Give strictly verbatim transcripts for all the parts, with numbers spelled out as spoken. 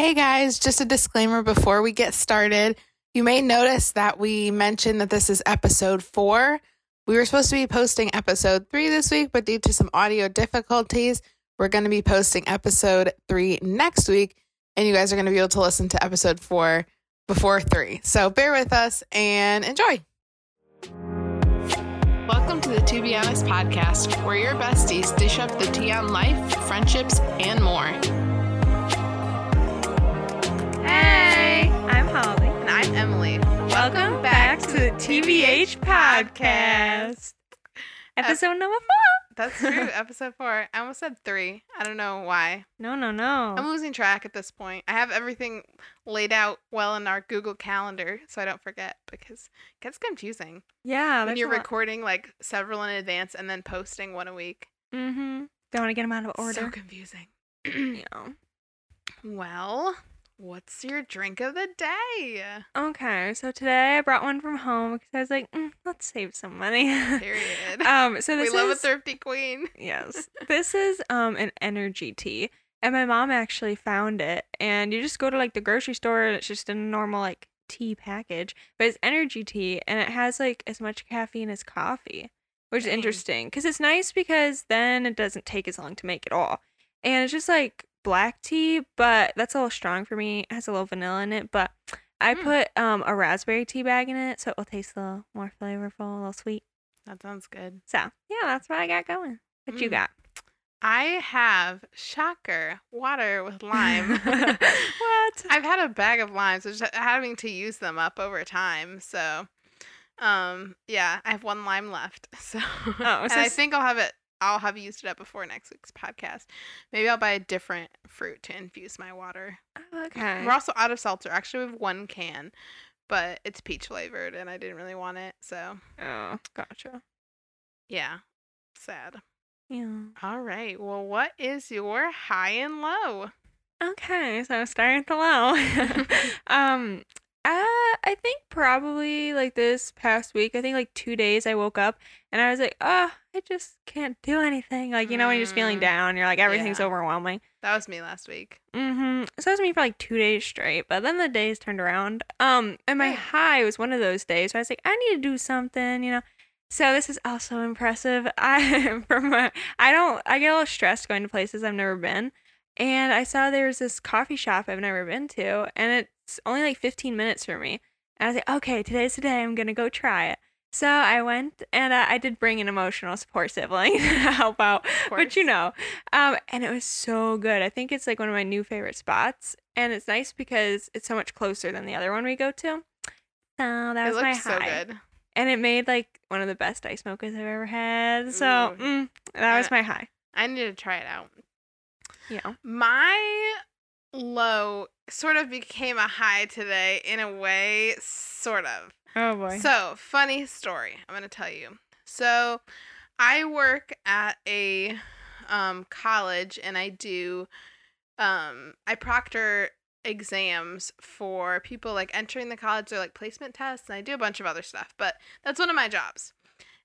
Hey guys, just a disclaimer before we get started. You may notice that we mentioned that this is episode four. We were supposed to be posting episode three this week, but due to some audio difficulties, we're going to be posting episode three next week, and you guys are going to be able to listen to episode four before three. So bear with us and enjoy. Welcome to the To Be Honest podcast, where your besties dish up the tea on life, friendships, and more. Hey, I'm Holly. And I'm Emily. Welcome, Welcome back, back to the T V H Podcast. Episode uh, number four. That's true, episode four. I almost said three. I don't know why. No, no, no. I'm losing track at this point. I have everything laid out well in our Google Calendar, so I don't forget, because it gets confusing. Yeah. When you're recording like several in advance and then posting one a week. Mm-hmm. Don't want to get them out of order. So confusing. You know. Well... What's your drink of the day? Okay, so today I brought one from home because I was like, mm, let's save some money. Period. um, so this we love is, a thrifty queen. Yes. This is um an energy tea, and my mom actually found it. And you just go to like the grocery store, and it's just a normal like tea package, but it's energy tea, and it has like as much caffeine as coffee, which Dang. is interesting because it's nice because then it doesn't take as long to make at all, and it's just like. Black tea, but that's a little strong for me. It has a little vanilla in it, but I mm. put um a raspberry tea bag in it, so it will taste a little more flavorful, a little sweet. That sounds good. So yeah, that's what I got going. What mm. you got? I have, shocker, water with lime. What? I've had a bag of limes, so just having to use them up over time. So um yeah, I have one lime left. So oh, and I think I'll have it. I'll have used it up before next week's podcast. Maybe I'll buy a different fruit to infuse my water. Oh, okay. We're also out of seltzer. Actually, we have one can, but it's peach flavored, and I didn't really want it, so. Oh, gotcha. Yeah. Sad. Yeah. All right. Well, what is your high and low? Okay, so starting at the low. um, Uh, I think probably like this past week, I think like two days I woke up and I was like, oh, I just can't do anything. Like, you know, when you're just feeling down, you're like, everything's yeah. overwhelming. That was me last week. Mm-hmm. So it was me for like two days straight, but then the days turned around. Um, and my yeah. high was one of those days where I was like, I need to do something, you know. So this is also impressive. I from my, I don't, I get a little stressed going to places I've never been. And I saw there was this coffee shop I've never been to, and it only like fifteen minutes for me, and I was like, okay, today's the day I'm gonna go try it. So I went, and uh, I did bring an emotional support sibling to help out, but you know, um and it was so good. I think it's like one of my new favorite spots, and it's nice because it's so much closer than the other one we go to. So that was my high. It looked so good, and it made like one of the best ice mochas I've ever had. So mm, that was my high. I need to try it out. Yeah, my low sort of became a high today in a way, sort of. Oh boy. So, funny story I'm going to tell you. So, I work at a um, college, and I do, um, I proctor exams for people like entering the college, or like placement tests, and I do a bunch of other stuff, but that's one of my jobs.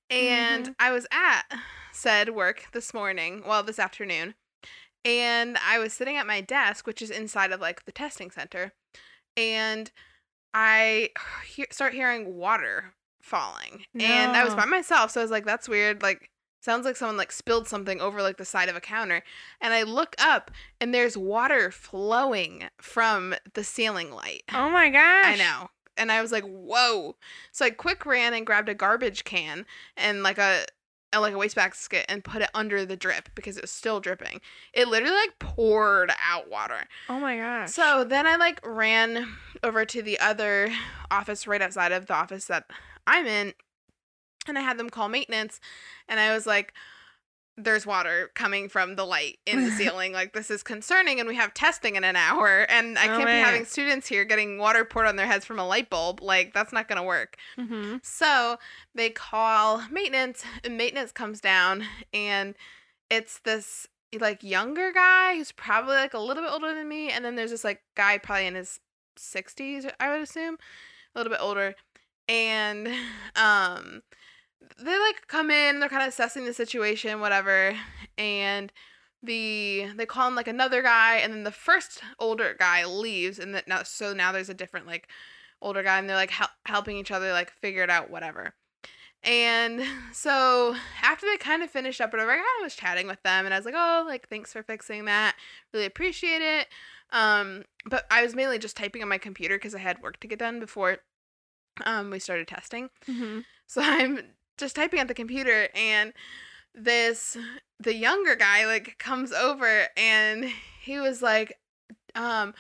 And mm-hmm. I was at said work this morning, well, this afternoon. And I was sitting at my desk, which is inside of, like, the testing center, and I he- start hearing water falling. No. And I was by myself, so I was like, that's weird. Like, sounds like someone, like, spilled something over, like, the side of a counter. And I look up, and there's water flowing from the ceiling light. Oh, my gosh. I know. And I was like, whoa. So I quick ran and grabbed a garbage can and, like, a... like a wastebasket and put it under the drip because it was still dripping. It literally like poured out water. Oh my gosh. So then I like ran over to the other office right outside of the office that I'm in, and I had them call maintenance, and I was like, there's water coming from the light in the ceiling. Like, this is concerning, and we have testing in an hour, and I oh, can't man. be having students here getting water poured on their heads from a light bulb. Like, that's not going to work. Mm-hmm. So they call maintenance, and maintenance comes down, and it's this, like, younger guy who's probably, like, a little bit older than me, and then there's this, like, guy probably in his sixties, I would assume, a little bit older, and, um... they, like, come in, they're kind of assessing the situation, whatever, and the they call him like another guy, and then the first older guy leaves, and that now so now there's a different like older guy, and they're like hel- helping each other like figure it out, whatever. And so after they kind of finished up, whatever, I kind of was chatting with them, and I was like, oh, like, thanks for fixing that. Really appreciate it. Um, but I was mainly just typing on my computer because I had work to get done before um, we started testing. Mm-hmm. So I'm just typing at the computer, and this, the younger guy, like, comes over, and he was like, um,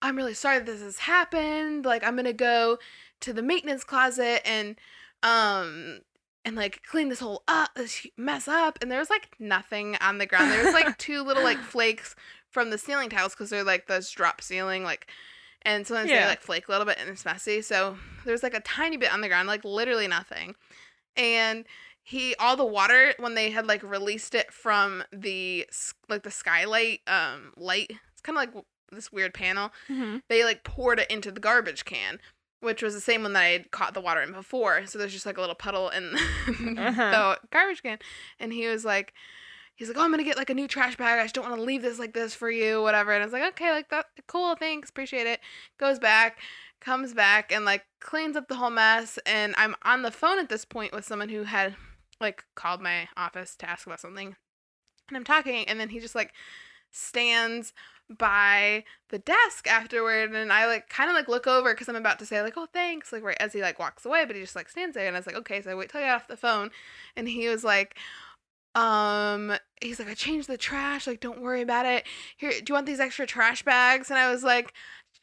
I'm really sorry that this has happened. Like, I'm going to go to the maintenance closet and, um, and, like, clean this whole up, this mess up. And there was, like, nothing on the ground. There was, like, two little, like, flakes from the ceiling tiles because they're, like, those drop ceiling, like, and sometimes yeah. they, like, flake a little bit and it's messy. So there's, like, a tiny bit on the ground, like, literally nothing. And he, all the water, when they had, like, released it from the, like, the skylight, um, light, it's kind of, like, this weird panel, mm-hmm. they, like, poured it into the garbage can, which was the same one that I had caught the water in before. So there's just, like, a little puddle in uh-huh. the garbage can. And he was, like, he's, like, oh, I'm going to get, like, a new trash bag. I just don't want to leave this like this for you, whatever. And I was, like, okay, like, that, cool, thanks, appreciate it. Goes back, comes back, and, like, cleans up the whole mess. And I'm on the phone at this point with someone who had, like, called my office to ask about something. And I'm talking, and then he just, like, stands by the desk afterward, and I like kind of like look over because I'm about to say like, oh, thanks, like right as he like walks away, but he just like stands there, and I was like, okay, so I wait till I got off the phone, and he was like, um he's like, I changed the trash, like, don't worry about it, here, do you want these extra trash bags? And I was like,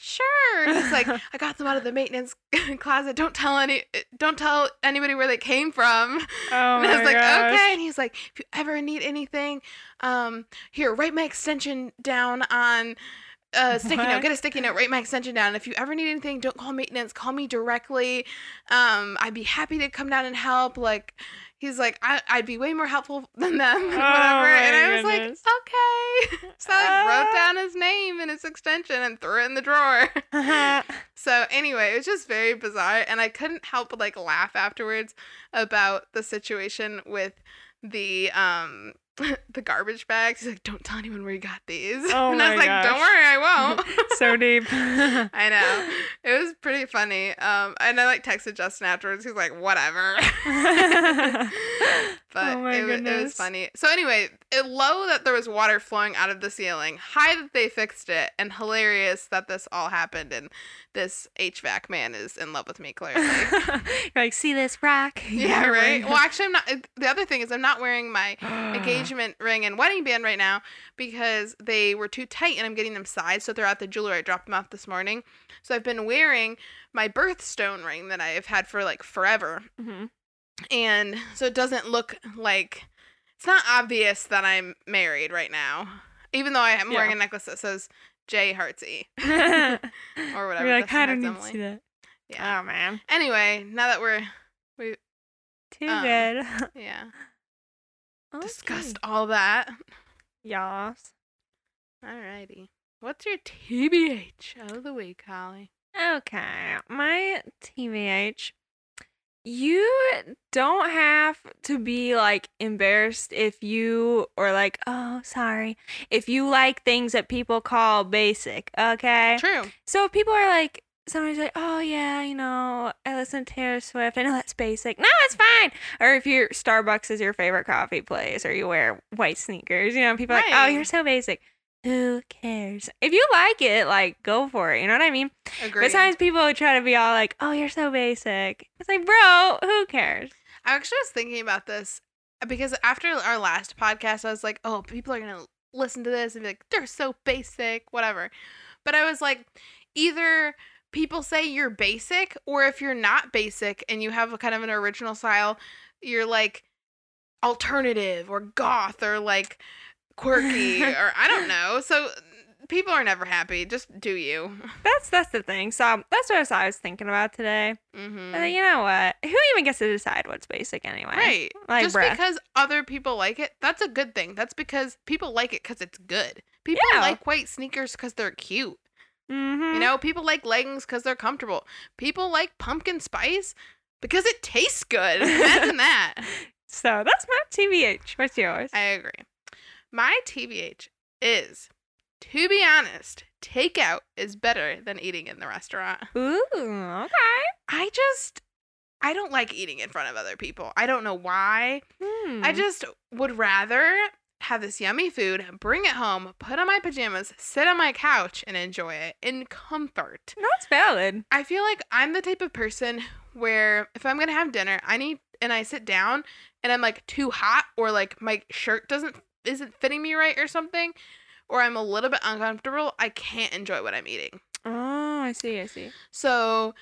sure. He's like, I got them out of the maintenance closet, don't tell any don't tell anybody where they came from. Oh, and I was like, gosh. Okay. And he's like, if you ever need anything, um here, write my extension down on a sticky what? note, get a sticky note, write my extension down, if you ever need anything, don't call maintenance, call me directly, um I'd be happy to come down and help, like, he's like, I- I'd be way more helpful than them, whatever. Oh, and I was goodness. like, okay. So I like, wrote down his name and his extension and threw it in the drawer. So anyway, it was just very bizarre. And I couldn't help but, like, laugh afterwards about the situation with the um the garbage bags. He's like, don't tell anyone where you got these. Oh, and I was like, gosh. Don't worry, I won't. So deep. I know. It was pretty funny. Um, and I like texted Justin afterwards. He's like, whatever. But oh it, was, it was funny. So anyway, it, low that there was water flowing out of the ceiling, high that they fixed it, and hilarious that this all happened, and this H V A C man is in love with me, clearly. You're like, see this rock? Yeah, yeah, right? Well, actually, I'm not. The other thing is I'm not wearing my engagement ring and wedding band right now because they were too tight, and I'm getting them sized, so they're at the jeweler. I dropped them off this morning. So I've been wearing my birthstone ring that I've had for, like, forever. Mm-hmm. And so it doesn't look like, it's not obvious that I'm married right now, even though I am yeah. wearing a necklace that says J Heartsy or whatever. You're like, I don't need to see that. Yeah. Oh, man. Anyway, now that we're, we too um, good. Yeah. Okay. Discussed all that. Yas. Alrighty. What's your T B H of the week, Holly? Okay. My T B H. You don't have to be, like, embarrassed if you or like, oh, sorry, if you like things that people call basic, okay? True. So if people are like, somebody's like, oh, yeah, you know, I listen to Taylor Swift, I know that's basic. No, it's fine. Or if your Starbucks is your favorite coffee place or you wear white sneakers, you know, people are right. like, oh, you're so basic. Who cares? If you like it, like, go for it. You know what I mean? Agreed. But sometimes people try to be all like, oh, you're so basic. It's like, bro, who cares? I actually was thinking about this because after our last podcast, I was like, oh, people are going to listen to this and be like, they're so basic, whatever. But I was like, either people say you're basic, or if you're not basic and you have a kind of an original style, you're like alternative or goth or like quirky or I don't know. So people are never happy. Just do you. That's that's the thing. So that's what I was thinking about today. Mm-hmm. But you know what? Who even gets to decide what's basic anyway? Right. Like, just breath. Because other people like it, that's a good thing. That's because people like it because it's good. People yeah. like white sneakers because they're cute. Mm-hmm. You know, people like leggings because they're comfortable. People like pumpkin spice because it tastes good. Imagine that. So that's my T B H. What's yours? I agree. My T B H is, to be honest, takeout is better than eating in the restaurant. Ooh, okay. I just, I don't like eating in front of other people. I don't know why. Hmm. I just would rather have this yummy food, bring it home, put on my pajamas, sit on my couch, and enjoy it in comfort. No, it's valid. I feel like I'm the type of person where if I'm going to have dinner, I need, and I sit down and I'm like too hot, or like my shirt doesn't, isn't fitting me right or something, or I'm a little bit uncomfortable, I can't enjoy what I'm eating. Oh, I see, I see. So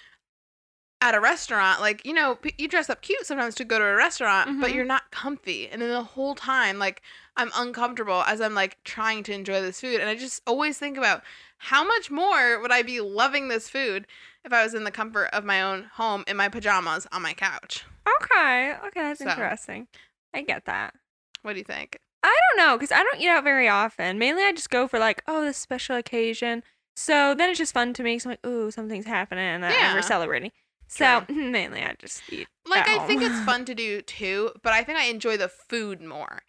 at a restaurant, like, you know, you dress up cute sometimes to go to a restaurant, mm-hmm. but you're not comfy. And then the whole time, like, I'm uncomfortable as I'm, like, trying to enjoy this food. And I just always think about how much more would I be loving this food if I was in the comfort of my own home in my pajamas on my couch. Okay. Okay, that's so interesting. I get that. What do you think? I don't know, because I don't eat out very often. Mainly I just go for, like, oh, this special occasion. So then it's just fun to me, because I'm like, ooh, something's happening, and yeah. we're celebrating. So, sure. mainly I just eat Like, I home. think it's fun to do, too, but I think I enjoy the food more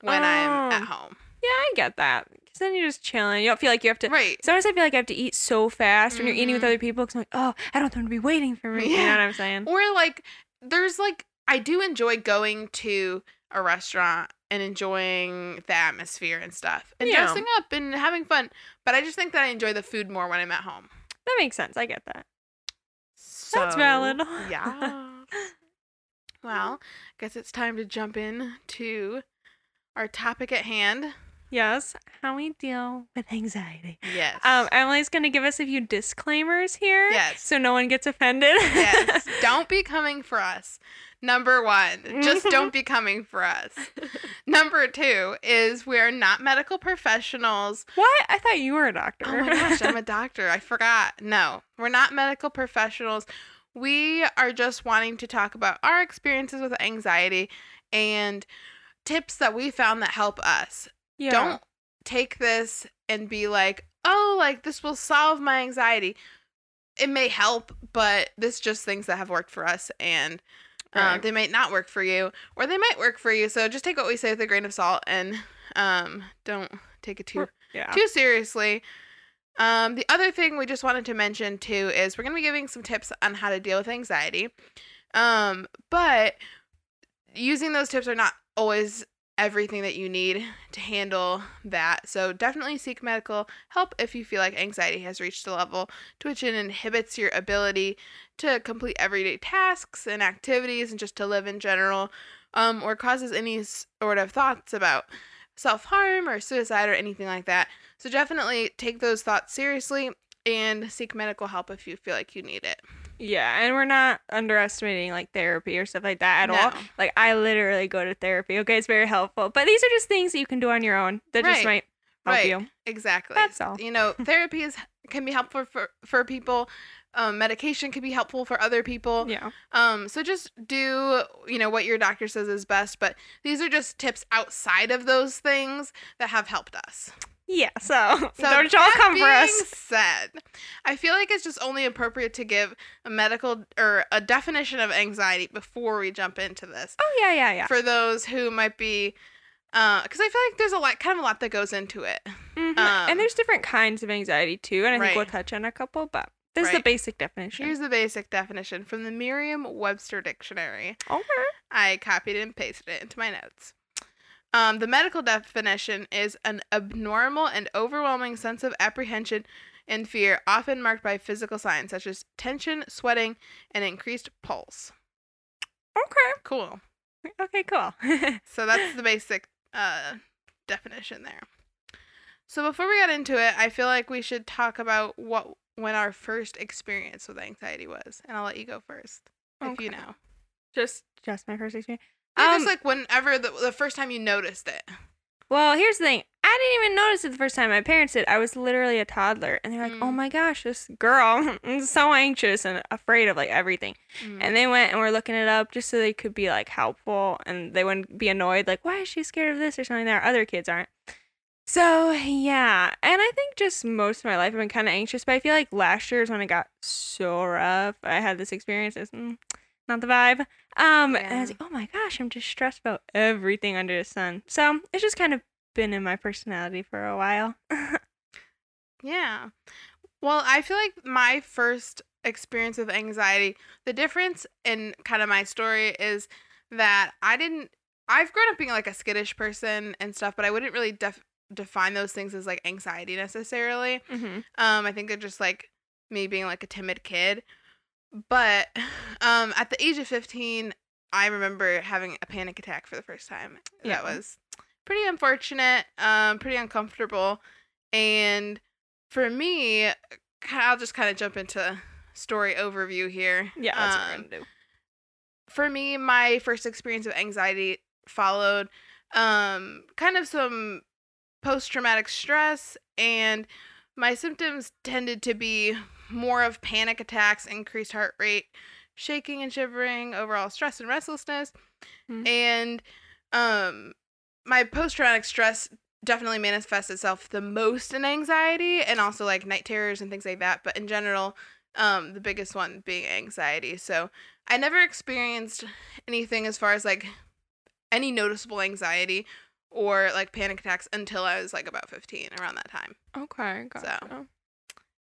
when oh. I'm at home. Yeah, I get that. Because then you're just chilling. You don't feel like you have to... Right. Sometimes I feel like I have to eat so fast mm-hmm. when you're eating with other people, because I'm like, oh, I don't want them to be waiting for me. Yeah. You know what I'm saying? Or, like, there's, like... I do enjoy going to a restaurant and enjoying the atmosphere and stuff. And yeah. dressing up and having fun. But I just think that I enjoy the food more when I'm at home. That makes sense. I get that. So, that's valid. Yeah. Well, I guess it's time to jump in to our topic at hand. Yes. How we deal with anxiety. Yes. Um, Emily's going to give us a few disclaimers here. Yes. So no one gets offended. Yes. Don't be coming for us. Number one, just don't be coming for us. Number two is we're not medical professionals. What? I thought you were a doctor. Oh my gosh, I'm a doctor. I forgot. No, we're not medical professionals. We are just wanting to talk about our experiences with anxiety and tips that we found that help us. Yeah. Don't take this and be like, oh, like this will solve my anxiety. It may help, but this just things that have worked for us, and right. Uh, they might not work for you, or they might work for you. So just take what we say with a grain of salt, and um, don't take it too yeah. too seriously. Um, the other thing we just wanted to mention, too, is we're going to be giving some tips on how to deal with anxiety. Um, but using those tips are not always everything that you need to handle that. So definitely seek medical help if you feel like anxiety has reached a level to which it inhibits your ability to complete everyday tasks and activities and just to live in general, um, or causes any sort of thoughts about self-harm or suicide or anything like that. So definitely take those thoughts seriously and seek medical help if you feel like you need it. Yeah, and we're not underestimating, like, therapy or stuff like that at no. all. Like, I literally go to therapy, okay? It's very helpful. But these are just things that you can do on your own that right. just might help right. you. Exactly. That's all. You know, therapy is can be helpful for, for people. Um, medication can be helpful for other people. Yeah. Um. So just do, you know, what your doctor says is best. But these are just tips outside of those things that have helped us. Yeah, so, so don't y'all come for us. Said, I feel like it's just only appropriate to give a medical or a definition of anxiety before we jump into this. Oh yeah, yeah, yeah. For those who might be, uh, because I feel like there's a lot, kind of a lot that goes into it, mm-hmm. um, and there's different kinds of anxiety too, and I right. think we'll touch on a couple, but. This right. is the basic definition. Here's the basic definition from the Merriam-Webster dictionary. Okay. I copied and pasted it into my notes. Um, the medical definition is an abnormal and overwhelming sense of apprehension and fear, often marked by physical signs such as tension, sweating, and increased pulse. Okay. Cool. Okay, cool. So that's the basic uh, definition there. So before we get into it, I feel like we should talk about what when our first experience with anxiety was, and I'll let you go first, okay. if you know. Just just my first experience? Yeah, um, just like whenever, the, the first time you noticed it. Well, here's the thing. I didn't even notice it the first time my parents did. I was literally a toddler, and they're like, mm. oh my gosh, this girl is so anxious and afraid of, like, everything. Mm. And they went and were looking it up just so they could be, like, helpful, and they wouldn't be annoyed, like, why is she scared of this or something that other kids aren't. So, yeah, and I think just most of my life I've been kind of anxious, but I feel like last year is when it got so rough. I had this experience. It's mm, not the vibe. Um, yeah. And I was like, oh, my gosh, I'm just stressed about everything under the sun. So it's just kind of been in my personality for a while. Yeah. Well, I feel like my first experience with anxiety, the difference in kind of my story is that I didn't, I've grown up being like a skittish person and stuff, but I wouldn't really def- define those things as like anxiety necessarily. Mm-hmm. Um, I think they're just like me being like a timid kid. But um, at the age of fifteen, I remember having a panic attack for the first time. Yeah. That was pretty unfortunate, um, pretty uncomfortable. And for me, I'll just kind of jump into story overview here. Yeah, that's um, what we're going to do. For me, my first experience of anxiety followed um, kind of some post-traumatic stress, and my symptoms tended to be more of panic attacks, increased heart rate, shaking and shivering, overall stress and restlessness. Mm-hmm. And um, my post-traumatic stress definitely manifests itself the most in anxiety and also like night terrors and things like that. But in general, um, the biggest one being anxiety. So I never experienced anything as far as like any noticeable anxiety or like panic attacks until I was like about fifteen, around that time. Okay, gotcha. So,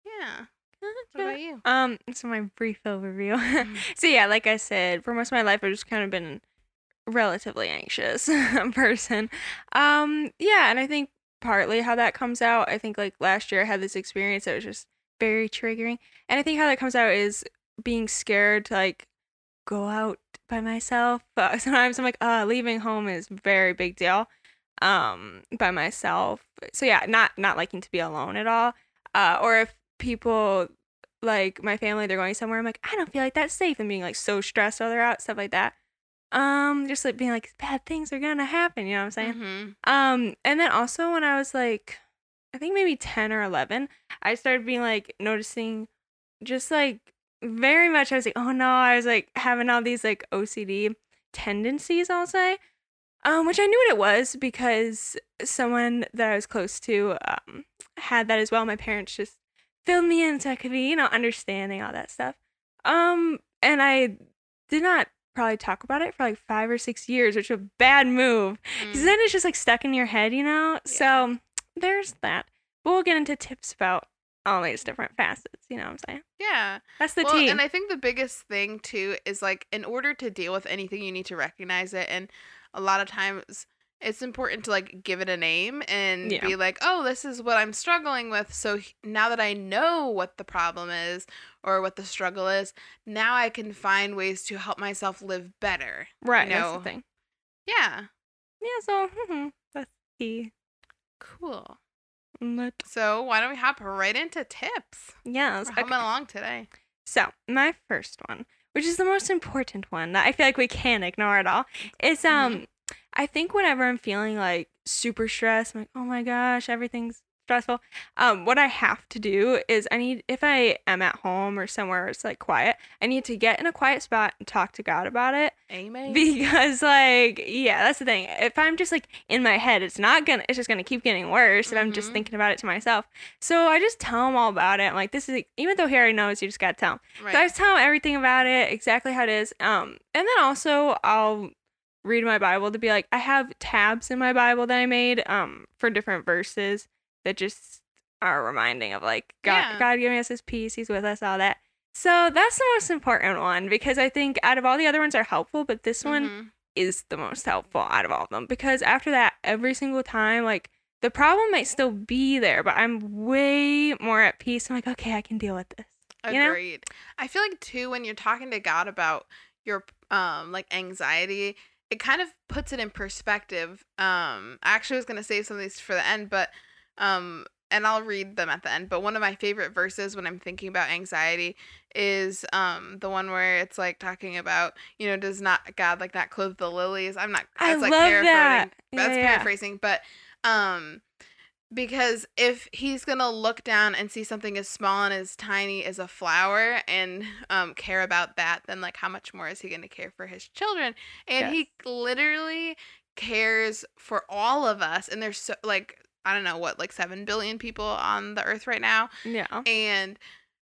yeah. What about you? Um, so my brief overview. Mm-hmm. So yeah, like I said, for most of my life, I've just kind of been relatively anxious person. Um, yeah, and I think partly how that comes out, I think like last year I had this experience that was just very triggering. And I think how that comes out is being scared to like go out by myself. But sometimes I'm like, uh, leaving home is a very big deal um, by myself. So yeah, not, not liking to be alone at all. Uh, or if people like my family, they're going somewhere, I'm like, I don't feel like that's safe, and being like so stressed while they're out, stuff like that. Um, just like being like, bad things are gonna happen, you know what I'm saying? Mm-hmm. Um, and then also when I was like, I think maybe ten or eleven, I started being like noticing just like very much, I was like, oh no, I was like having all these like O C D tendencies, I'll say, um, which I knew what it was because someone that I was close to um, had that as well. My parents just filled me in so I could be, you know, understanding all that stuff. Um, and I did not probably talk about it for like five or six years, which is a bad move. Because mm. then it's just like stuck in your head, you know? Yeah. So there's that. But we'll get into tips about all these different facets, you know what I'm saying? Yeah. That's the well, tea. And I think the biggest thing, too, is like in order to deal with anything, you need to recognize it. And a lot of times it's important to like give it a name and yeah. be like, oh, this is what I'm struggling with. So now that I know what the problem is or what the struggle is, now I can find ways to help myself live better. Right. You know? That's the thing. Yeah. Yeah. So mm-hmm, that's key. Cool. Let's... So why don't we hop right into tips? Yes. We're okay. Coming along today. So my first one, which is the most important one that I feel like we can't ignore at all, is um. Mm-hmm. I think whenever I'm feeling like super stressed, I'm like, oh my gosh, everything's stressful. Um, what I have to do is I need, if I am at home or somewhere where it's like quiet, I need to get in a quiet spot and talk to God about it. Amen. Because like, yeah, that's the thing. If I'm just like in my head, it's not gonna, it's just gonna keep getting worse, and mm-hmm. I'm just thinking about it to myself. So I just tell him all about it. I'm like, this is, even though he already knows, you just gotta tell him. Right. So I just tell him everything about it, exactly how it is. Um, and then also I'll read my Bible to be like, I have tabs in my Bible that I made um for different verses that just are reminding of like God, yeah. God giving us his peace, he's with us, all that. So that's the most important one, because I think out of all the other ones are helpful, but this mm-hmm. one is the most helpful out of all of them, because after that, every single time, like the problem might still be there, but I'm way more at peace. I'm like, okay, I can deal with this. Agreed. You know? I feel like too, when you're talking to God about your um like anxiety, it kind of puts it in perspective. Um, I actually was going to save some of these for the end, but, um, and I'll read them at the end, but one of my favorite verses when I'm thinking about anxiety is, um, the one where it's like talking about, you know, does not God like not clothe the lilies? I'm not, I it's like love that. That's yeah, paraphrasing, yeah. But, um, because if he's going to look down and see something as small and as tiny as a flower and um, care about that, then, like, how much more is he going to care for his children? And yes. He literally cares for all of us. And there's, so, like, I don't know, what, like, seven billion people on the earth right now? Yeah. And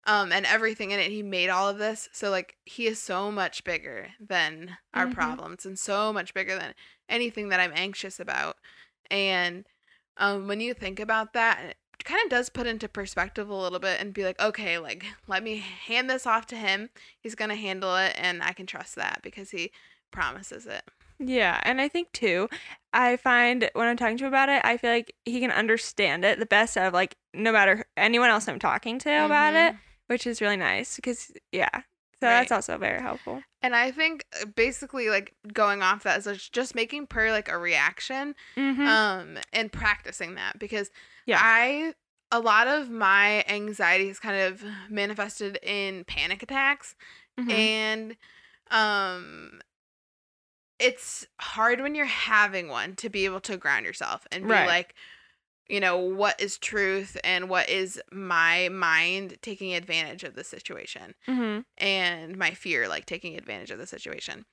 um, and everything in it, he made all of this. So, like, he is so much bigger than our mm-hmm. problems and so much bigger than anything that I'm anxious about. And um, when you think about that, it kind of does put into perspective a little bit and be like, okay, like, let me hand this off to him. He's going to handle it, and I can trust that because he promises it. Yeah, and I think, too, I find when I'm talking to him about it, I feel like he can understand it the best out of, like, no matter anyone else I'm talking to mm-hmm. about it, which is really nice because, yeah, so right. That's also very helpful. And I think basically, like, going off that is just making prayer, like, a reaction mm-hmm. um, and practicing that because yeah. I, a lot of my anxiety is kind of manifested in panic attacks mm-hmm. and, um... it's hard when you're having one to be able to ground yourself and be right. like, you know, what is truth and what is my mind taking advantage of the situation mm-hmm. and my fear, like, taking advantage of the situation.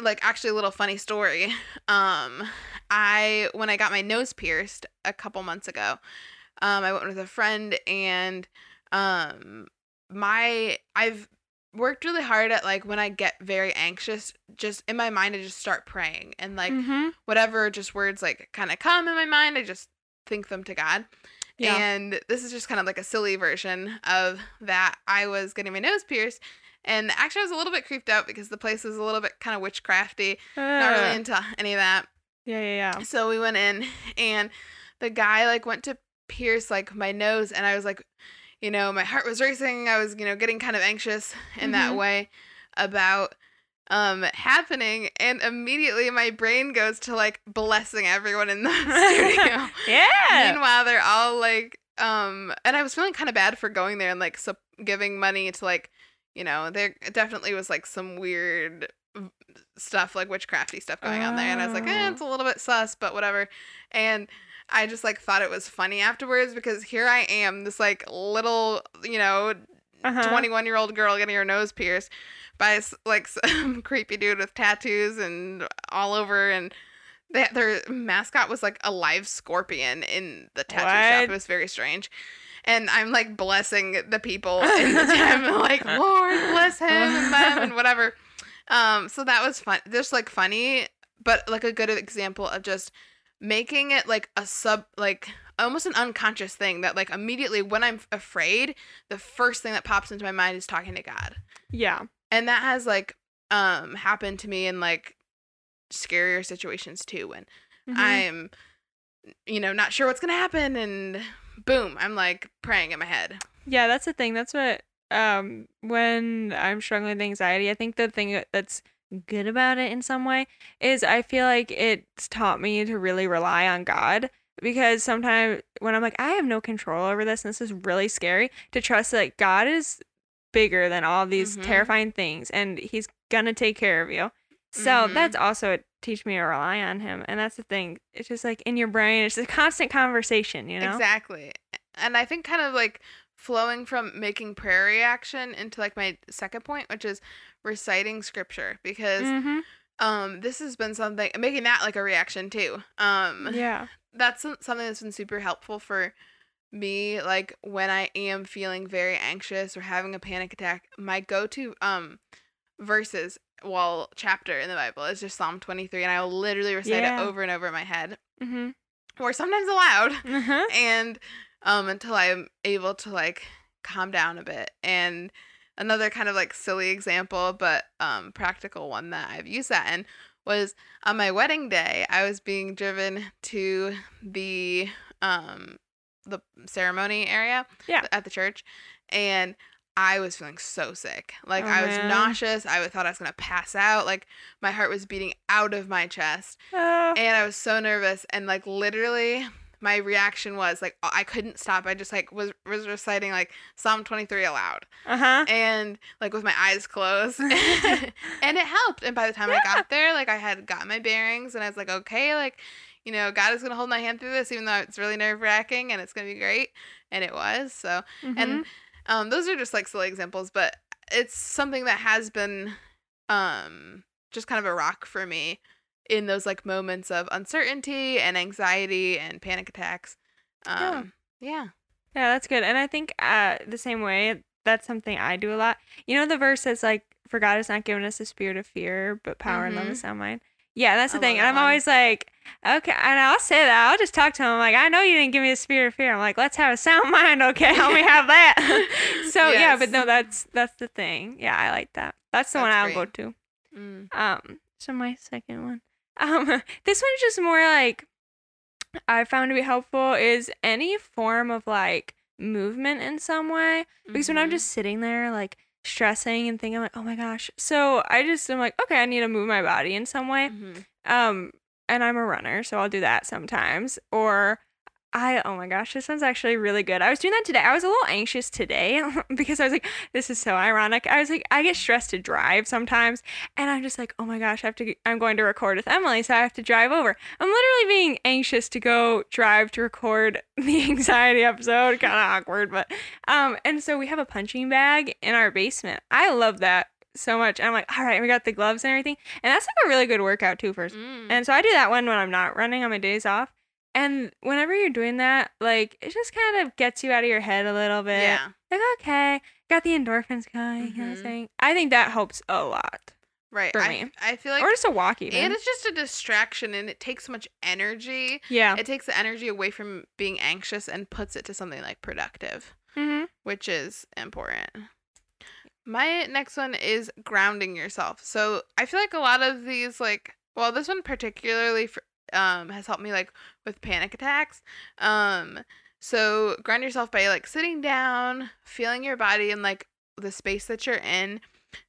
Like, actually, a little funny story. Um, I, when I got my nose pierced a couple months ago, um, I went with a friend and, um, my, I've, worked really hard at, like, when I get very anxious, just in my mind, I just start praying. And, like, mm-hmm. whatever just words, like, kind of come in my mind, I just think them to God. Yeah. And this is just kind of, like, a silly version of that. I was getting my nose pierced. And actually, I was a little bit creeped out because the place was a little bit kind of witchcrafty. Uh. Not really into any of that. Yeah, yeah, yeah. So we went in, and the guy, like, went to pierce, like, my nose. And I was, like... you know, my heart was racing. I was, you know, getting kind of anxious in mm-hmm. that way about um, happening. And immediately my brain goes to, like, blessing everyone in the studio. Yeah. Meanwhile, they're all, like, um, and I was feeling kind of bad for going there and, like, su- giving money to, like, you know, there definitely was, like, some weird stuff, like, witchcrafty stuff going oh. on there. And I was like, eh, it's a little bit sus, but whatever. And I just, like, thought it was funny afterwards because here I am, this, like, little, you know, twenty-one-year-old uh-huh. girl getting her nose pierced by, like, some creepy dude with tattoos and all over. And they, their mascot was, like, a live scorpion in the tattoo what? shop. It was very strange. And I'm, like, blessing the people in the gym. Like, Lord, bless him and them and whatever. Um, so that was fun. Just, like, funny, but, like, a good example of just – making it like a sub, like almost an unconscious thing that, like, immediately when I'm afraid, the first thing that pops into my mind is talking to God. Yeah. And that has, like, um, happened to me in, like, scarier situations too. When mm-hmm. I'm, you know, not sure what's going to happen, and boom, I'm, like, praying in my head. Yeah. That's the thing. That's what, um, when I'm struggling with anxiety, I think the thing that's good about it in some way is I feel like it's taught me to really rely on God, because sometimes when I'm like, I have no control over this and this is really scary, to trust that God is bigger than all these mm-hmm. terrifying things and he's gonna take care of you. So mm-hmm. that's also it, teach me to rely on him. And that's the thing, it's just like in your brain, it's a constant conversation, you know. Exactly. And I think kind of like flowing from making prayer reaction into, like, my second point, which is reciting scripture, because mm-hmm. um this has been something, making that like a reaction too, um yeah that's something that's been super helpful for me. Like, when I am feeling very anxious or having a panic attack, my go-to um verses, well, chapter in the Bible is just Psalm twenty-three, and I will literally recite yeah. it over and over in my head mm-hmm. or sometimes aloud mm-hmm. and um until I'm able to, like, calm down a bit. And another kind of, like, silly example, but um, practical one that I've used that in was on my wedding day. I was being driven to the um, the ceremony area yeah. at the church, and I was feeling so sick. Like, oh, I was man. nauseous. I thought I was going to pass out. Like, my heart was beating out of my chest, oh. and I was so nervous. And, like, literally... my reaction was, like, I couldn't stop. I just, like, was was reciting, like, Psalm twenty-three aloud. Uh-huh. And, like, with my eyes closed. And it helped. And by the time yeah. I got there, like, I had got my bearings. And I was like, okay, like, you know, God is going to hold my hand through this, even though it's really nerve-wracking. And it's going to be great. And it was. So, mm-hmm. and um, those are just, like, silly examples. But it's something that has been um, just kind of a rock for me in those, like, moments of uncertainty and anxiety and panic attacks. Um, yeah. yeah. Yeah, that's good. And I think uh, the same way, that's something I do a lot. You know, the verse that's like, for God has not given us a spirit of fear, but power mm-hmm. and love and sound mind. Yeah, that's the I thing. And I'm always like, Okay, and I'll say that. I'll just talk to him. I'm like, I know you didn't give me the spirit of fear. I'm like, let's have a sound mind, okay? Help me have that. So, yes. yeah, but no, that's that's the thing. Yeah, I like that. That's the that's one I'll great. go to. Mm. Um, so my second one. Um, this one's just more like I found to be helpful is any form of like movement in some way. Because mm-hmm. when I'm just sitting there like stressing and thinking, I'm like, oh my gosh. So I just am like, okay, I need to move my body in some way. Mm-hmm. Um. And I'm a runner, so I'll do that sometimes. Or I, oh my gosh, this one's actually really good. I was doing that today. I was a little anxious today because I was like, this is so ironic. I was like, I get stressed to drive sometimes. And I'm just like, oh my gosh, I have to, I'm going to record with Emily, so I have to drive over. I'm literally being anxious to go drive to record the anxiety episode. Kind of awkward, but, um, and so we have a punching bag in our basement. I love that so much. And I'm like, all right, we got the gloves and everything, and that's like a really good workout too first. Mm. And so I do that one when I'm not running on my days off, and whenever you're doing that, like, it just kind of gets you out of your head a little bit. Yeah, like, okay, got the endorphins going. Mm-hmm. You know what I'm saying? I think that helps a lot, right? For I, me, I feel like, or just a walk even, and it's just a distraction, and it takes much energy. Yeah, it takes the energy away from being anxious and puts it to something like productive, mm-hmm. which is important. My next one is grounding yourself. So I feel like a lot of these, like, well, this one particularly for, um, has helped me, like, with panic attacks. Um, so ground yourself by, like, sitting down, feeling your body and, like, the space that you're in.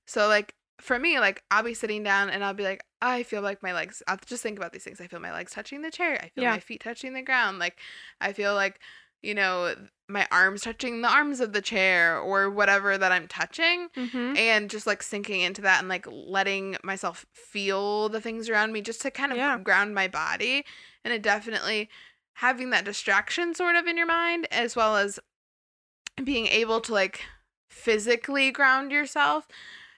So, like, for me, like, I'll be sitting down and I'll be like, oh, I feel like my legs, I'll just think about these things. I feel my legs touching the chair. I feel yeah. my feet touching the ground. Like, I feel like, you know, my arms touching the arms of the chair or whatever that I'm touching, mm-hmm. and just like sinking into that and like letting myself feel the things around me just to kind of yeah. ground my body. And it definitely having that distraction sort of in your mind, as well as being able to like physically ground yourself,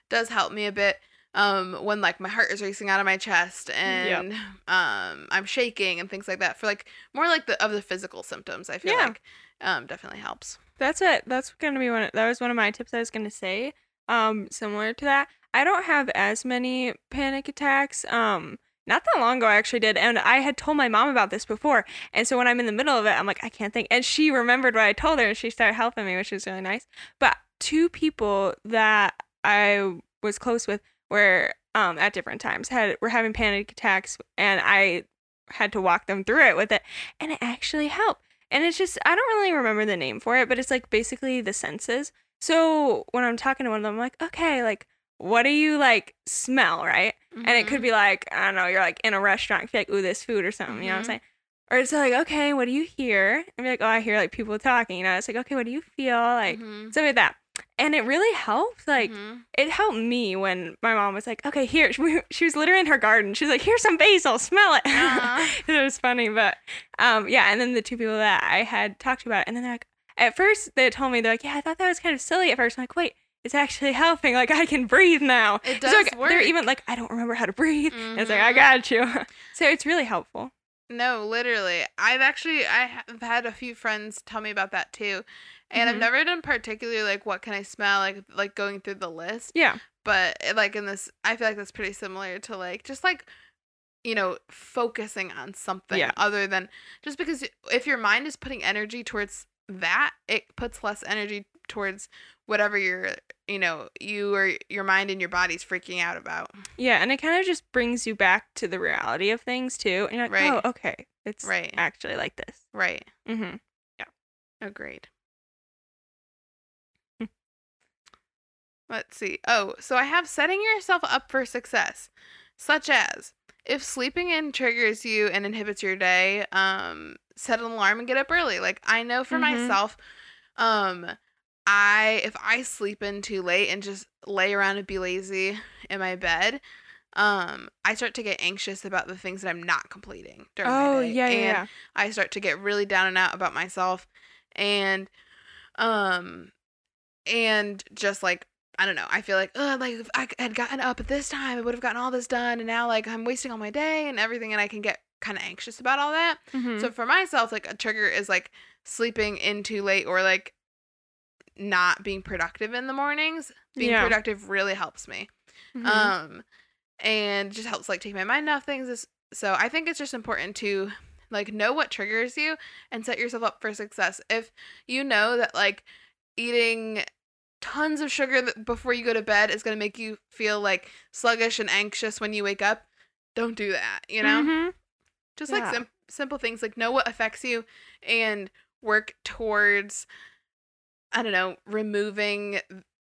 does help me a bit. Um, when like my heart is racing out of my chest and yep. um, I'm shaking and things like that, for like more like the of the physical symptoms, I feel yeah. like um, definitely helps. That's it. That's gonna be one. Of, that was one of my tips I was gonna say. Um, similar to that, I don't have as many panic attacks. Um, not that long ago I actually did, and I had told my mom about this before. And so when I'm in the middle of it, I'm like, I can't think, and she remembered what I told her, and she started helping me, which was really nice. But two people that I was close with, where um at different times had were having panic attacks, and I had to walk them through it with it, and it actually helped. And it's just, I don't really remember the name for it, but it's like basically the senses. So when I'm talking to one of them, I'm like, okay, like, what do you like smell, right? Mm-hmm. And it could be like, I don't know, you're like in a restaurant, you feel like, ooh, this food or something, mm-hmm. you know what I'm saying? Or it's like, okay, what do you hear? And be like, oh, I hear like people talking, you know? It's like, okay, what do you feel? Like mm-hmm. stuff like that. And it really helped. Like, mm-hmm. it helped me when my mom was like, okay, here. She, she was literally in her garden. She was like, here's some basil. Smell it. Uh-huh. It was funny. But, um, yeah. And then the two people that I had talked to about it. And then they're like, at first, they told me, they're like, yeah, I thought that was kind of silly at first. I'm like, wait, it's actually helping. Like, I can breathe now. It does so, like, work. They're even like, I don't remember how to breathe. Mm-hmm. And it's like, I got you. So it's really helpful. No, literally. I've actually, I have had a few friends tell me about that too. And mm-hmm. I've never done particularly like what can I smell, like like going through the list. Yeah. But like in this, I feel like that's pretty similar to like just like, you know, focusing on something yeah. other than just, because if your mind is putting energy towards that, it puts less energy towards whatever your, you know, you or your mind and your body's freaking out about. Yeah. And it kind of just brings you back to the reality of things too. And you're like, right. oh, okay. It's right. actually like this. Right. Mm-hmm. Yeah. Agreed. Let's see. Oh, so I have setting yourself up for success, such as if sleeping in triggers you and inhibits your day, um, set an alarm and get up early. Like, I know for mm-hmm. myself, um, I if I sleep in too late and just lay around and be lazy in my bed, um, I start to get anxious about the things that I'm not completing during oh, my day. Yeah, and yeah. I start to get really down and out about myself, and um, and just like, I don't know. I feel like, oh, like if I had gotten up at this time, I would have gotten all this done, and now like I'm wasting all my day and everything, and I can get kind of anxious about all that. Mm-hmm. So for myself, like a trigger is like sleeping in too late or like not being productive in the mornings. Being yeah. productive really helps me, mm-hmm. um, and just helps like take my mind off things. It's So I think it's just important to like know what triggers you and set yourself up for success. If you know that like eating tons of sugar before you go to bed is going to make you feel like sluggish and anxious when you wake up, don't do that, you know? Mm-hmm. Just yeah. like sim- simple things, like know what affects you and work towards, I don't know, removing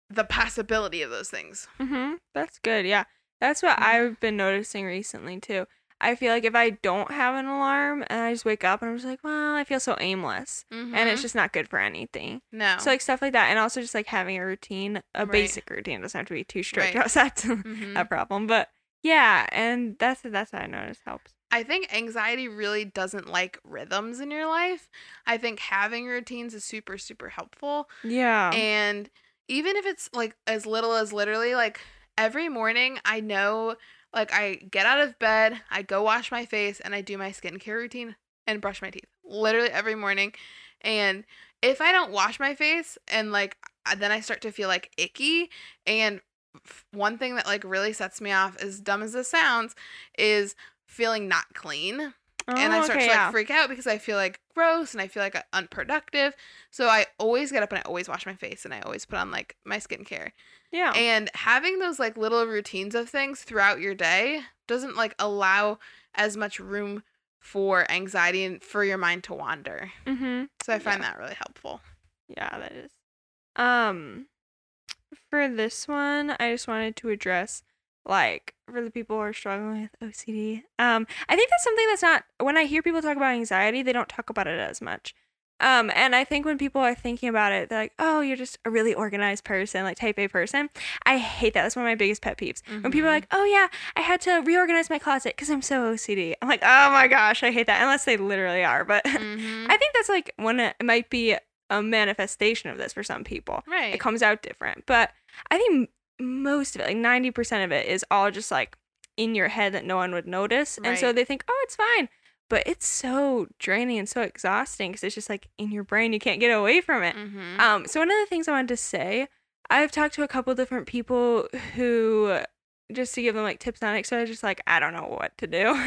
the possibility of those things. Mm-hmm. That's good. Yeah. That's what mm-hmm. I've been noticing recently too. I feel like if I don't have an alarm and I just wake up and I'm just like, well, I feel so aimless. Mm-hmm. And it's just not good for anything. No. So, like, stuff like that. And also just, like, having a routine, a right. basic routine. It doesn't have to be too strict. Right. That's mm-hmm. a problem. But, yeah, and that's that's what I noticed helps. I think anxiety really doesn't like rhythms in your life. I think having routines is super, super helpful. Yeah. And even if it's, like, as little as literally, like, every morning I know... Like, I get out of bed, I go wash my face, and I do my skincare routine and brush my teeth literally every morning. And if I don't wash my face and, like, then I start to feel, like, icky. And one thing that, like, really sets me off, as dumb as this sounds, is feeling not clean. Oh, and I start okay, to, like, yeah. freak out because I feel, like, gross and I feel, like, unproductive. So I always get up and I always wash my face and I always put on, like, my skincare. Yeah. And having those, like, little routines of things throughout your day doesn't, like, allow as much room for anxiety and for your mind to wander. Mm-hmm. So I find yeah. that really helpful. Yeah, that is. Um, for this one, I just wanted to address... Like, for the people who are struggling with O C D. Um, I think that's something that's not... When I hear people talk about anxiety, they don't talk about it as much. Um, and I think when people are thinking about it, they're like, oh, you're just a really organized person, like type A person. I hate that. That's one of my biggest pet peeves. Mm-hmm. When people are like, oh, yeah, I had to reorganize my closet because I'm so O C D. I'm like, oh, my gosh, I hate that. Unless they literally are. But mm-hmm. I think that's, like, one... It might be a manifestation of this for some people. Right. It comes out different. But I think... most of it, like ninety percent of it, is all just like in your head that no one would notice. Right. And so they think, oh, it's fine. But it's so draining and so exhausting because it's just like in your brain, you can't get away from it. Mm-hmm. Um, so one of the things I wanted to say, I've talked to a couple different people who, just to give them like tips on it, so I was just like, I don't know what to do.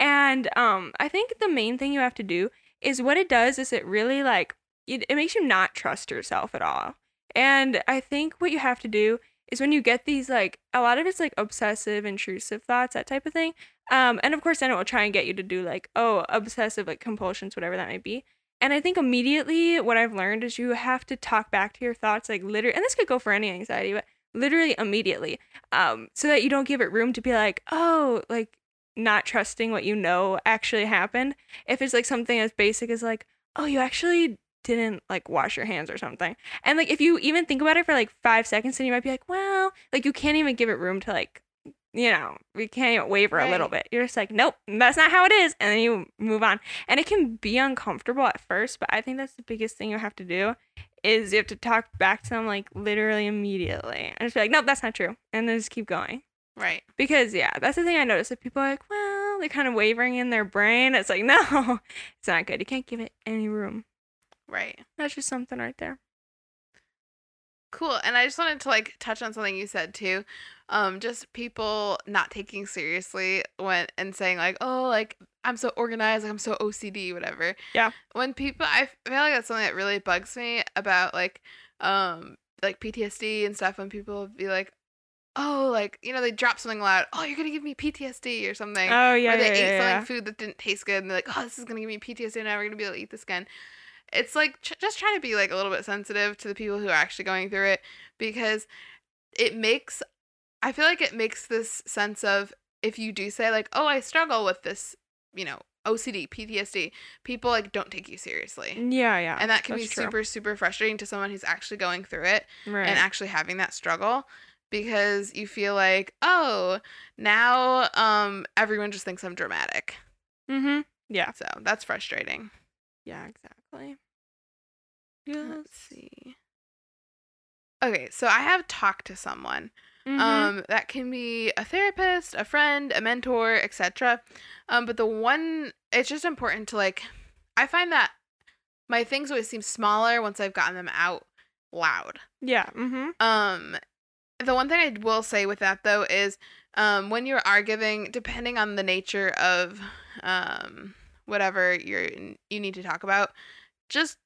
And um, I think the main thing you have to do is what it does is it really like, it, it makes you not trust yourself at all. And I think what you have to do is when you get these, like, a lot of it's, like, obsessive, intrusive thoughts, that type of thing. Um, and, of course, then it will try and get you to do, like, oh, obsessive, like, compulsions, whatever that might be. And I think immediately what I've learned is you have to talk back to your thoughts, like, literally, and this could go for any anxiety, but literally immediately, um, so that you don't give it room to be like, oh, like, not trusting what you know actually happened. If it's, like, something as basic as, like, oh, you actually didn't like wash your hands or something, and like if you even think about it for like five seconds, then you might be like, well, like you can't even give it room to like, you know, we can't even waver right. a little bit. You're just like, nope, that's not how it is, and then you move on. And it can be uncomfortable at first, but I think that's the biggest thing you have to do is you have to talk back to them like literally immediately and just be like, nope, that's not true, and then just keep going. Right. Because yeah, that's the thing I noticed, that people are like, well, they're kind of wavering in their brain. It's like, no, it's not good. You can't give it any room. Right. That's just something right there. Cool. And I just wanted to like touch on something you said too. Um, just people not taking seriously when and saying like, oh, like I'm so organized, like I'm so O C D, whatever. Yeah. When people, I feel like that's something that really bugs me about like, um, like P T S D and stuff, when people be like, oh, like, you know, they drop something loud. Oh, you're going to give me P T S D or something. Oh, yeah. Or they yeah, ate yeah, something, yeah. food that didn't taste good. And they're like, oh, this is going to give me P T S D. And I'm never going to be able to eat this again. It's, like, ch- just try to be, like, a little bit sensitive to the people who are actually going through it, because it makes, I feel like it makes this sense of, if you do say, like, oh, I struggle with this, you know, O C D, P T S D, people, like, don't take you seriously. Yeah, yeah. And that can be true. super, super frustrating to someone who's actually going through it right. and actually having that struggle, because you feel like, oh, now um, everyone just thinks I'm dramatic. Mm-hmm. Yeah. So that's frustrating. Yeah, exactly. Yes. Let's see. Okay, so I have talked to someone. Mm-hmm. Um, that can be a therapist, a friend, a mentor, et cetera. Um, but the one, it's just important to like, I find that my things always seem smaller once I've gotten them out loud. Yeah. Mm-hmm. Um, The one thing I will say with that, though, is um, when you are giving, depending on the nature of um, whatever you're, you need to talk about, just,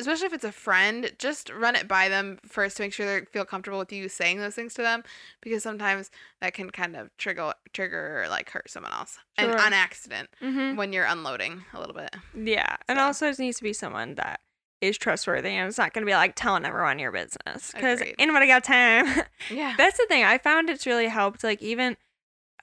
especially if it's a friend, just run it by them first to make sure they feel comfortable with you saying those things to them, because sometimes that can kind of trigger, trigger or, like, hurt someone else. Sure. And on accident, mm-hmm. when you're unloading a little bit. Yeah. So. And also it needs to be someone that is trustworthy, and it's not going to be like telling everyone your business because anybody got time. Yeah. That's the thing. I found it's really helped. Like, even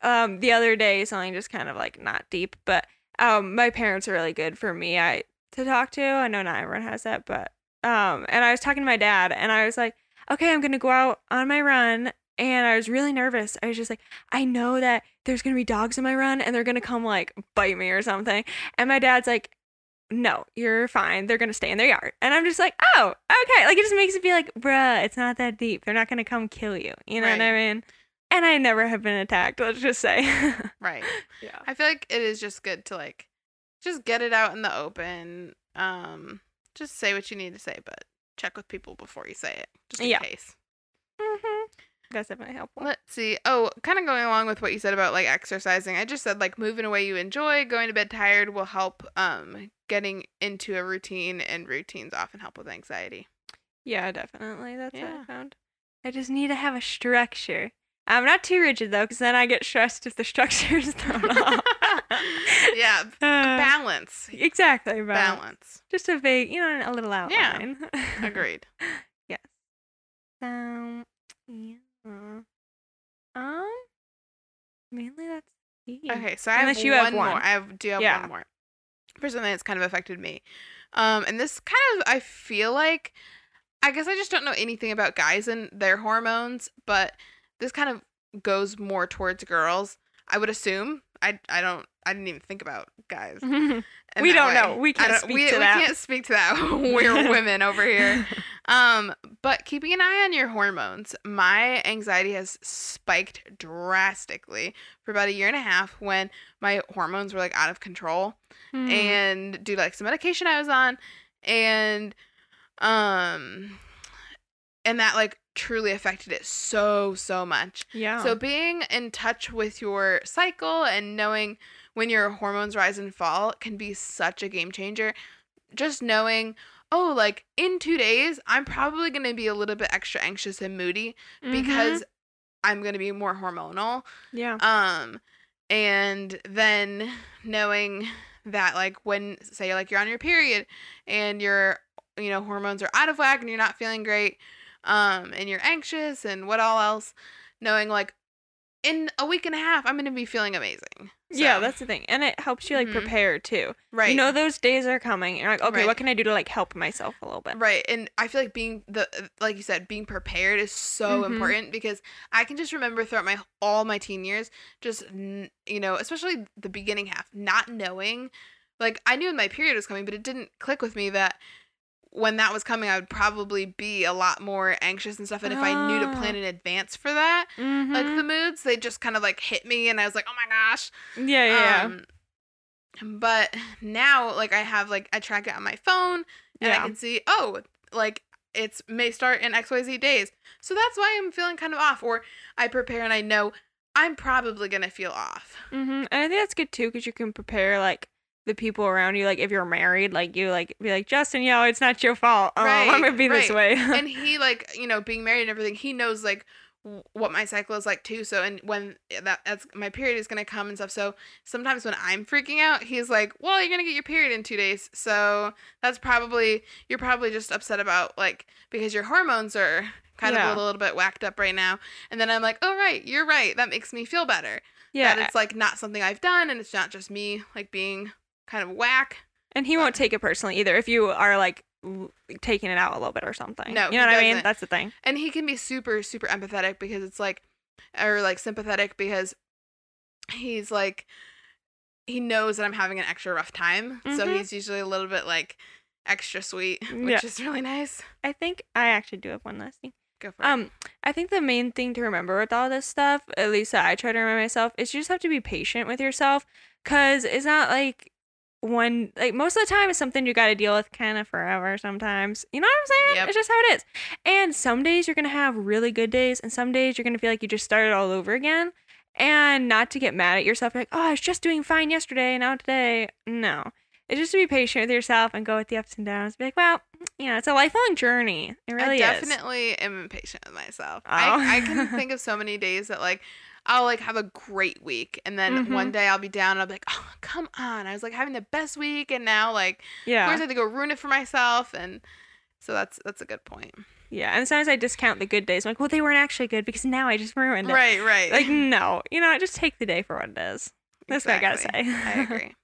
um, the other day, something just kind of like not deep, but um, my parents are really good for me. I, to talk to. I know not everyone has that, but um and I was talking to my dad, and I was like, okay, I'm gonna go out on my run, and I was really nervous. I was just like, I know that there's gonna be dogs on my run and they're gonna come like bite me or something. And my dad's like, no, you're fine, they're gonna stay in their yard. And I'm just like, oh, okay. Like, it just makes it be like, bruh, it's not that deep, they're not gonna come kill you, you know right. what I mean? And I never have been attacked, let's just say. Right. Yeah, I feel like it is just good to like just get it out in the open. Um, just say what you need to say, but check with people before you say it, just in yeah. case. Mm-hmm. That's definitely helpful. Let's see. Oh, kind of going along with what you said about, like, exercising, I just said, like, moving away you enjoy, going to bed tired will help um, getting into a routine, and routines often help with anxiety. Yeah, definitely. That's yeah. what I found. I just need to have a structure. I'm not too rigid, though, because then I get stressed if the structure is thrown off. Yeah, balance. Uh, exactly, balance. balance. Just a vague, you know, a little outline. Yeah, agreed. Yes. Um, yeah. Um, mainly that's it. Okay, so I have, you one have one more. I have, do have yeah. one more. For something that's kind of affected me. Um, and this kind of, I feel like, I guess I just don't know anything about guys and their hormones, but this kind of goes more towards girls, I would assume. I, I don't I didn't even think about guys. Mm-hmm. We don't way. know. We can't speak we, to we that. We can't speak to that. We're women over here. Um, but keeping an eye on your hormones. My anxiety has spiked drastically for about a year and a half when my hormones were like out of control, mm-hmm. and due to like some medication I was on, and um, and that like truly affected it so so much. Yeah. So being in touch with your cycle and knowing when your hormones rise and fall can be such a game changer. Just knowing, oh, like in two days I'm probably going to be a little bit extra anxious and moody, mm-hmm. because I'm going to be more hormonal. Yeah. Um and then knowing that like when say like you're on your period and your you know hormones are out of whack and you're not feeling great, Um, and you're anxious and what all else, knowing like in a week and a half, I'm going to be feeling amazing. So. Yeah, that's the thing. And it helps you like mm-hmm. prepare too. Right. You know, those days are coming. You're like, okay, right. what can I do to like help myself a little bit? Right. And I feel like being the, like you said, being prepared is so mm-hmm. important, because I can just remember throughout my, all my teen years, just, you know, especially the beginning half, not knowing, like I knew my period was coming, but it didn't click with me that when that was coming, I would probably be a lot more anxious and stuff. And if oh. I knew to plan in advance for that, mm-hmm. like the moods, they just kind of like hit me and I was like, oh my gosh. Yeah, yeah. Um, but now like I have like, I track it on my phone and yeah. I can see, oh, like it's may start in X Y Z days. So that's why I'm feeling kind of off, or I prepare and I know I'm probably going to feel off. Mm-hmm. And I think that's good too, because you can prepare like the people around you, like if you're married, like you like be like, Justin, yo, it's not your fault. Oh, right, I'm gonna be right. this way. And he like, you know, being married and everything, he knows like w- what my cycle is like too. So and when that that's my period is gonna come and stuff. So sometimes when I'm freaking out, he's like, well, you're gonna get your period in two days. So that's probably you're probably just upset about like because your hormones are kind yeah. of a little, little bit whacked up right now. And then I'm like, oh right, you're right. That makes me feel better. Yeah, that it's like not something I've done, and it's not just me like being kind of whack. And he won't take it personally either if you are like l- taking it out a little bit or something. No, you know what I mean? That's the thing. And he can be super super empathetic, because it's like, or like sympathetic, because he's like he knows that I'm having an extra rough time, mm-hmm. so he's usually a little bit like extra sweet, which yeah. is really nice. I think I actually do have one last thing. Go for it. Um, I think the main thing to remember with all this stuff, at least that I try to remind myself, is you just have to be patient with yourself, because it's not like one, like most of the time it's something you got to deal with kind of forever sometimes. You know what I'm saying? Yep. It's just how it is. And some days you're going to have really good days, and some days you're going to feel like you just started all over again. And not to get mad at yourself, like, oh, I was just doing fine yesterday, now today. No. It's just to be patient with yourself and go with the ups and downs. Be like, well, you know, it's a lifelong journey. It really is. I definitely is. am impatient with myself. Oh. I, I can think of so many days that, like, I'll, like, have a great week. And then mm-hmm. one day I'll be down and I'll be like, oh, come on. I was, like, having the best week. And now, like, yeah. of course I have to go ruin it for myself. And so that's that's a good point. Yeah. And sometimes I discount the good days. I'm like, well, they weren't actually good because now I just ruined it. Right, right. Like, no. You know, just take the day for what it is. That's exactly. what I got to say. I agree.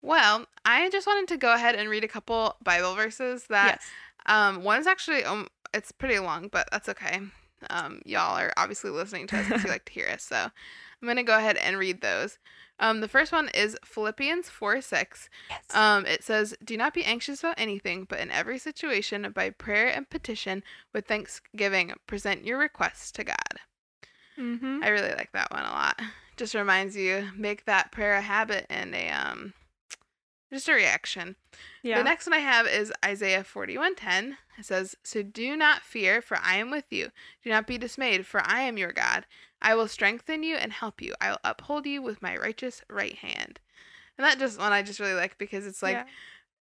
Well, I just wanted to go ahead and read a couple Bible verses that yes. um, one is actually, um, it's pretty long, but that's okay. Um, y'all are obviously listening to us because you like to hear us. So I'm going to go ahead and read those. Um, the first one is Philippians four six. Yes. Um, it says, do not be anxious about anything, but in every situation, by prayer and petition, with thanksgiving, present your requests to God. Mm-hmm. I really like that one a lot. Just reminds you, make that prayer a habit and a... um. Just a reaction. Yeah. The next one I have is Isaiah forty-one ten. It says, so do not fear, for I am with you. Do not be dismayed, for I am your God. I will strengthen you and help you. I will uphold you with my righteous right hand. And that just one I just really like because it's like,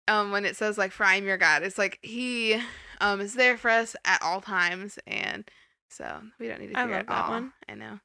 yeah. um, when it says like, for I am your God, it's like he um is there for us at all times. And so we don't need to fear at all. I love that one. I know.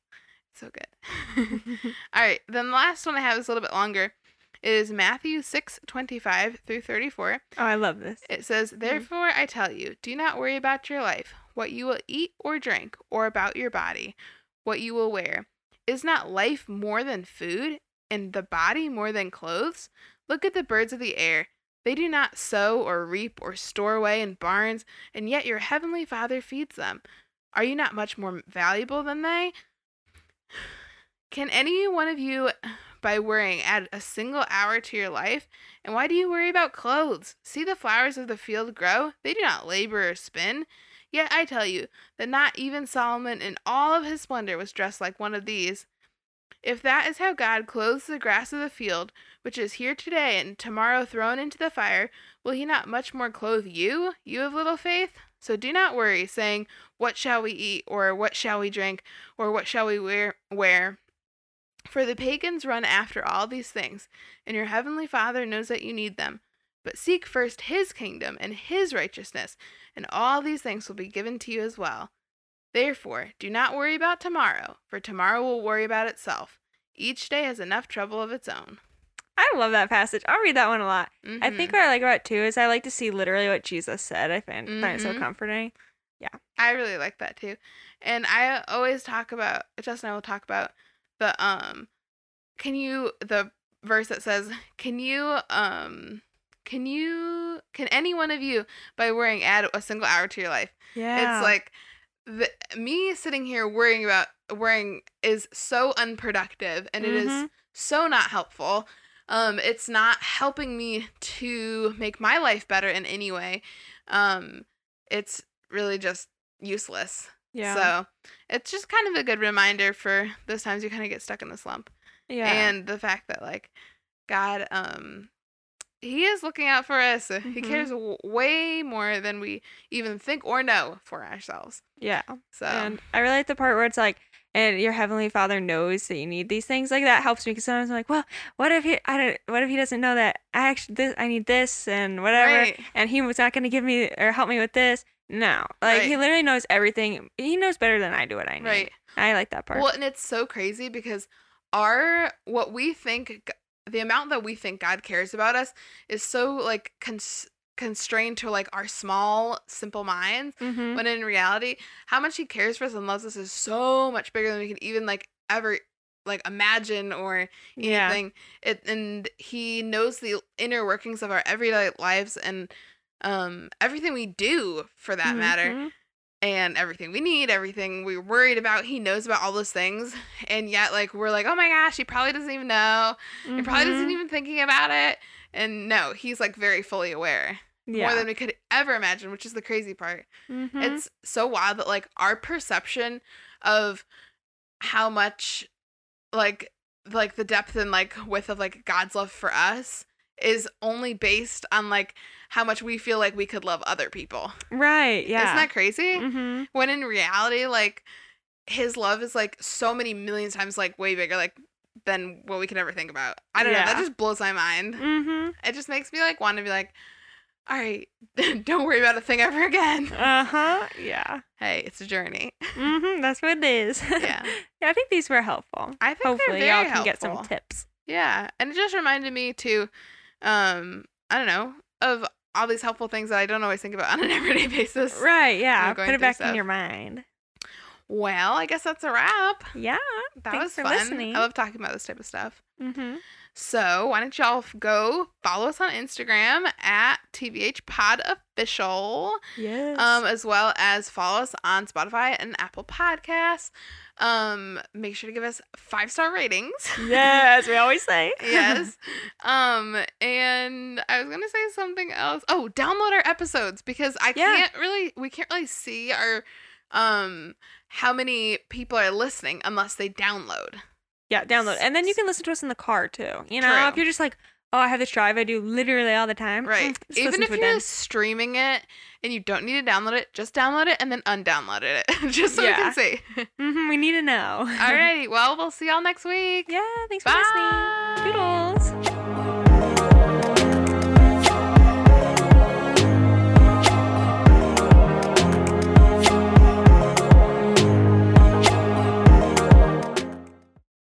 It's so good. All right. Then the last one I have is a little bit longer. It is Matthew six twenty-five through thirty-four. Oh, I love this. It says, therefore, I tell you, do not worry about your life, what you will eat or drink, or about your body, what you will wear. Is not life more than food, and the body more than clothes? Look at the birds of the air. They do not sow or reap or store away in barns, and yet your heavenly Father feeds them. Are you not much more valuable than they? Can any one of you... by worrying, add a single hour to your life? And why do you worry about clothes? See the flowers of the field grow? They do not labor or spin. Yet I tell you that not even Solomon in all of his splendor was dressed like one of these. If that is how God clothes the grass of the field, which is here today and tomorrow thrown into the fire, will he not much more clothe you, you of little faith? So do not worry, saying, what shall we eat, or what shall we drink, or what shall we wear? wear? For the pagans run after all these things, and your heavenly Father knows that you need them. But seek first his kingdom and his righteousness, and all these things will be given to you as well. Therefore, do not worry about tomorrow, for tomorrow will worry about itself. Each day has enough trouble of its own. I love that passage. I'll read that one a lot. Mm-hmm. I think what I like about it, too, is I like to see literally what Jesus said. I find, mm-hmm. find it so comforting. Yeah. I really like that, too. And I always talk about, Justin and I will talk about, The um, can you the verse that says, can you um, can you can any one of you by worrying add a single hour to your life? Yeah, it's like the, me sitting here worrying about worrying is so unproductive, and mm-hmm. it is so not helpful. Um, it's not helping me to make my life better in any way. Um, it's really just useless. Yeah. So it's just kind of a good reminder for those times you kind of get stuck in the slump. Yeah. And the fact that, like, God, um, he is looking out for us. Mm-hmm. He cares w- way more than we even think or know for ourselves. Yeah. So. And I really like the part where it's like, and your heavenly Father knows that you need these things. Like, that helps me because sometimes I'm like, well, what if he, I don't, what if he doesn't know that I actually, this, I need this and whatever. Right. And he was not going to give me or help me with this. No, like right. he literally knows everything. He knows better than I do what I need. Right. I like that part. Well, and it's so crazy because our what we think, the amount that we think God cares about us is so like cons- constrained to like our small, simple minds. Mm-hmm. When in reality, how much he cares for us and loves us is so much bigger than we can even like ever like imagine or anything. Yeah. It and he knows the inner workings of our everyday lives and. Um, everything we do for that mm-hmm. matter and everything we need, everything we're worried about, he knows about all those things. And yet like, we're like, oh my gosh, he probably doesn't even know. Mm-hmm. He probably doesn't even thinking about it. And no, he's like very fully aware yeah. more than we could ever imagine, which is the crazy part. Mm-hmm. It's so wild that like our perception of how much like, like the depth and like width of like God's love for us is only based on, like, how much we feel like we could love other people. Right, yeah. Isn't that crazy? Mm-hmm. When in reality, like, his love is, like, so many million times, like, way bigger, like, than what we could ever think about. I don't yeah. know. That just blows my mind. Mm-hmm. It just makes me, like, want to be like, all right, don't worry about a thing ever again. Uh-huh, yeah. Hey, it's a journey. Mm-hmm, that's what it is. Yeah. Yeah, I think these were helpful. I think Hopefully they're very y'all can helpful. Get some tips. Yeah, and it just reminded me, too, um, I don't know, of all these helpful things that I don't always think about on an everyday basis. Right, yeah. Put it back stuff. in your mind. Well, I guess that's a wrap. Yeah. That Thanks was for fun. Listening. I love talking about this type of stuff. Mm-hmm. So why don't y'all go follow us on Instagram at T V H Pod Official. Yes. Um, as well as follow us on Spotify and Apple Podcasts. Um, make sure to give us five-star ratings. Yeah, as we always say. Yes. Um, and I was gonna say something else. Oh, download our episodes because I yeah. can't really we can't really see our um how many people are listening unless they download. Yeah, download. And then you can listen to us in the car, too. You know, True. If you're just like, oh, I have this drive I do literally all the time. Right. Just Even if you're then. streaming it and you don't need to download it, just download it and then undownload it. just so yeah. we can see. Mm-hmm, we need to know. All righty. Well, we'll see y'all next week. Yeah. Thanks Bye. for listening. Toodles.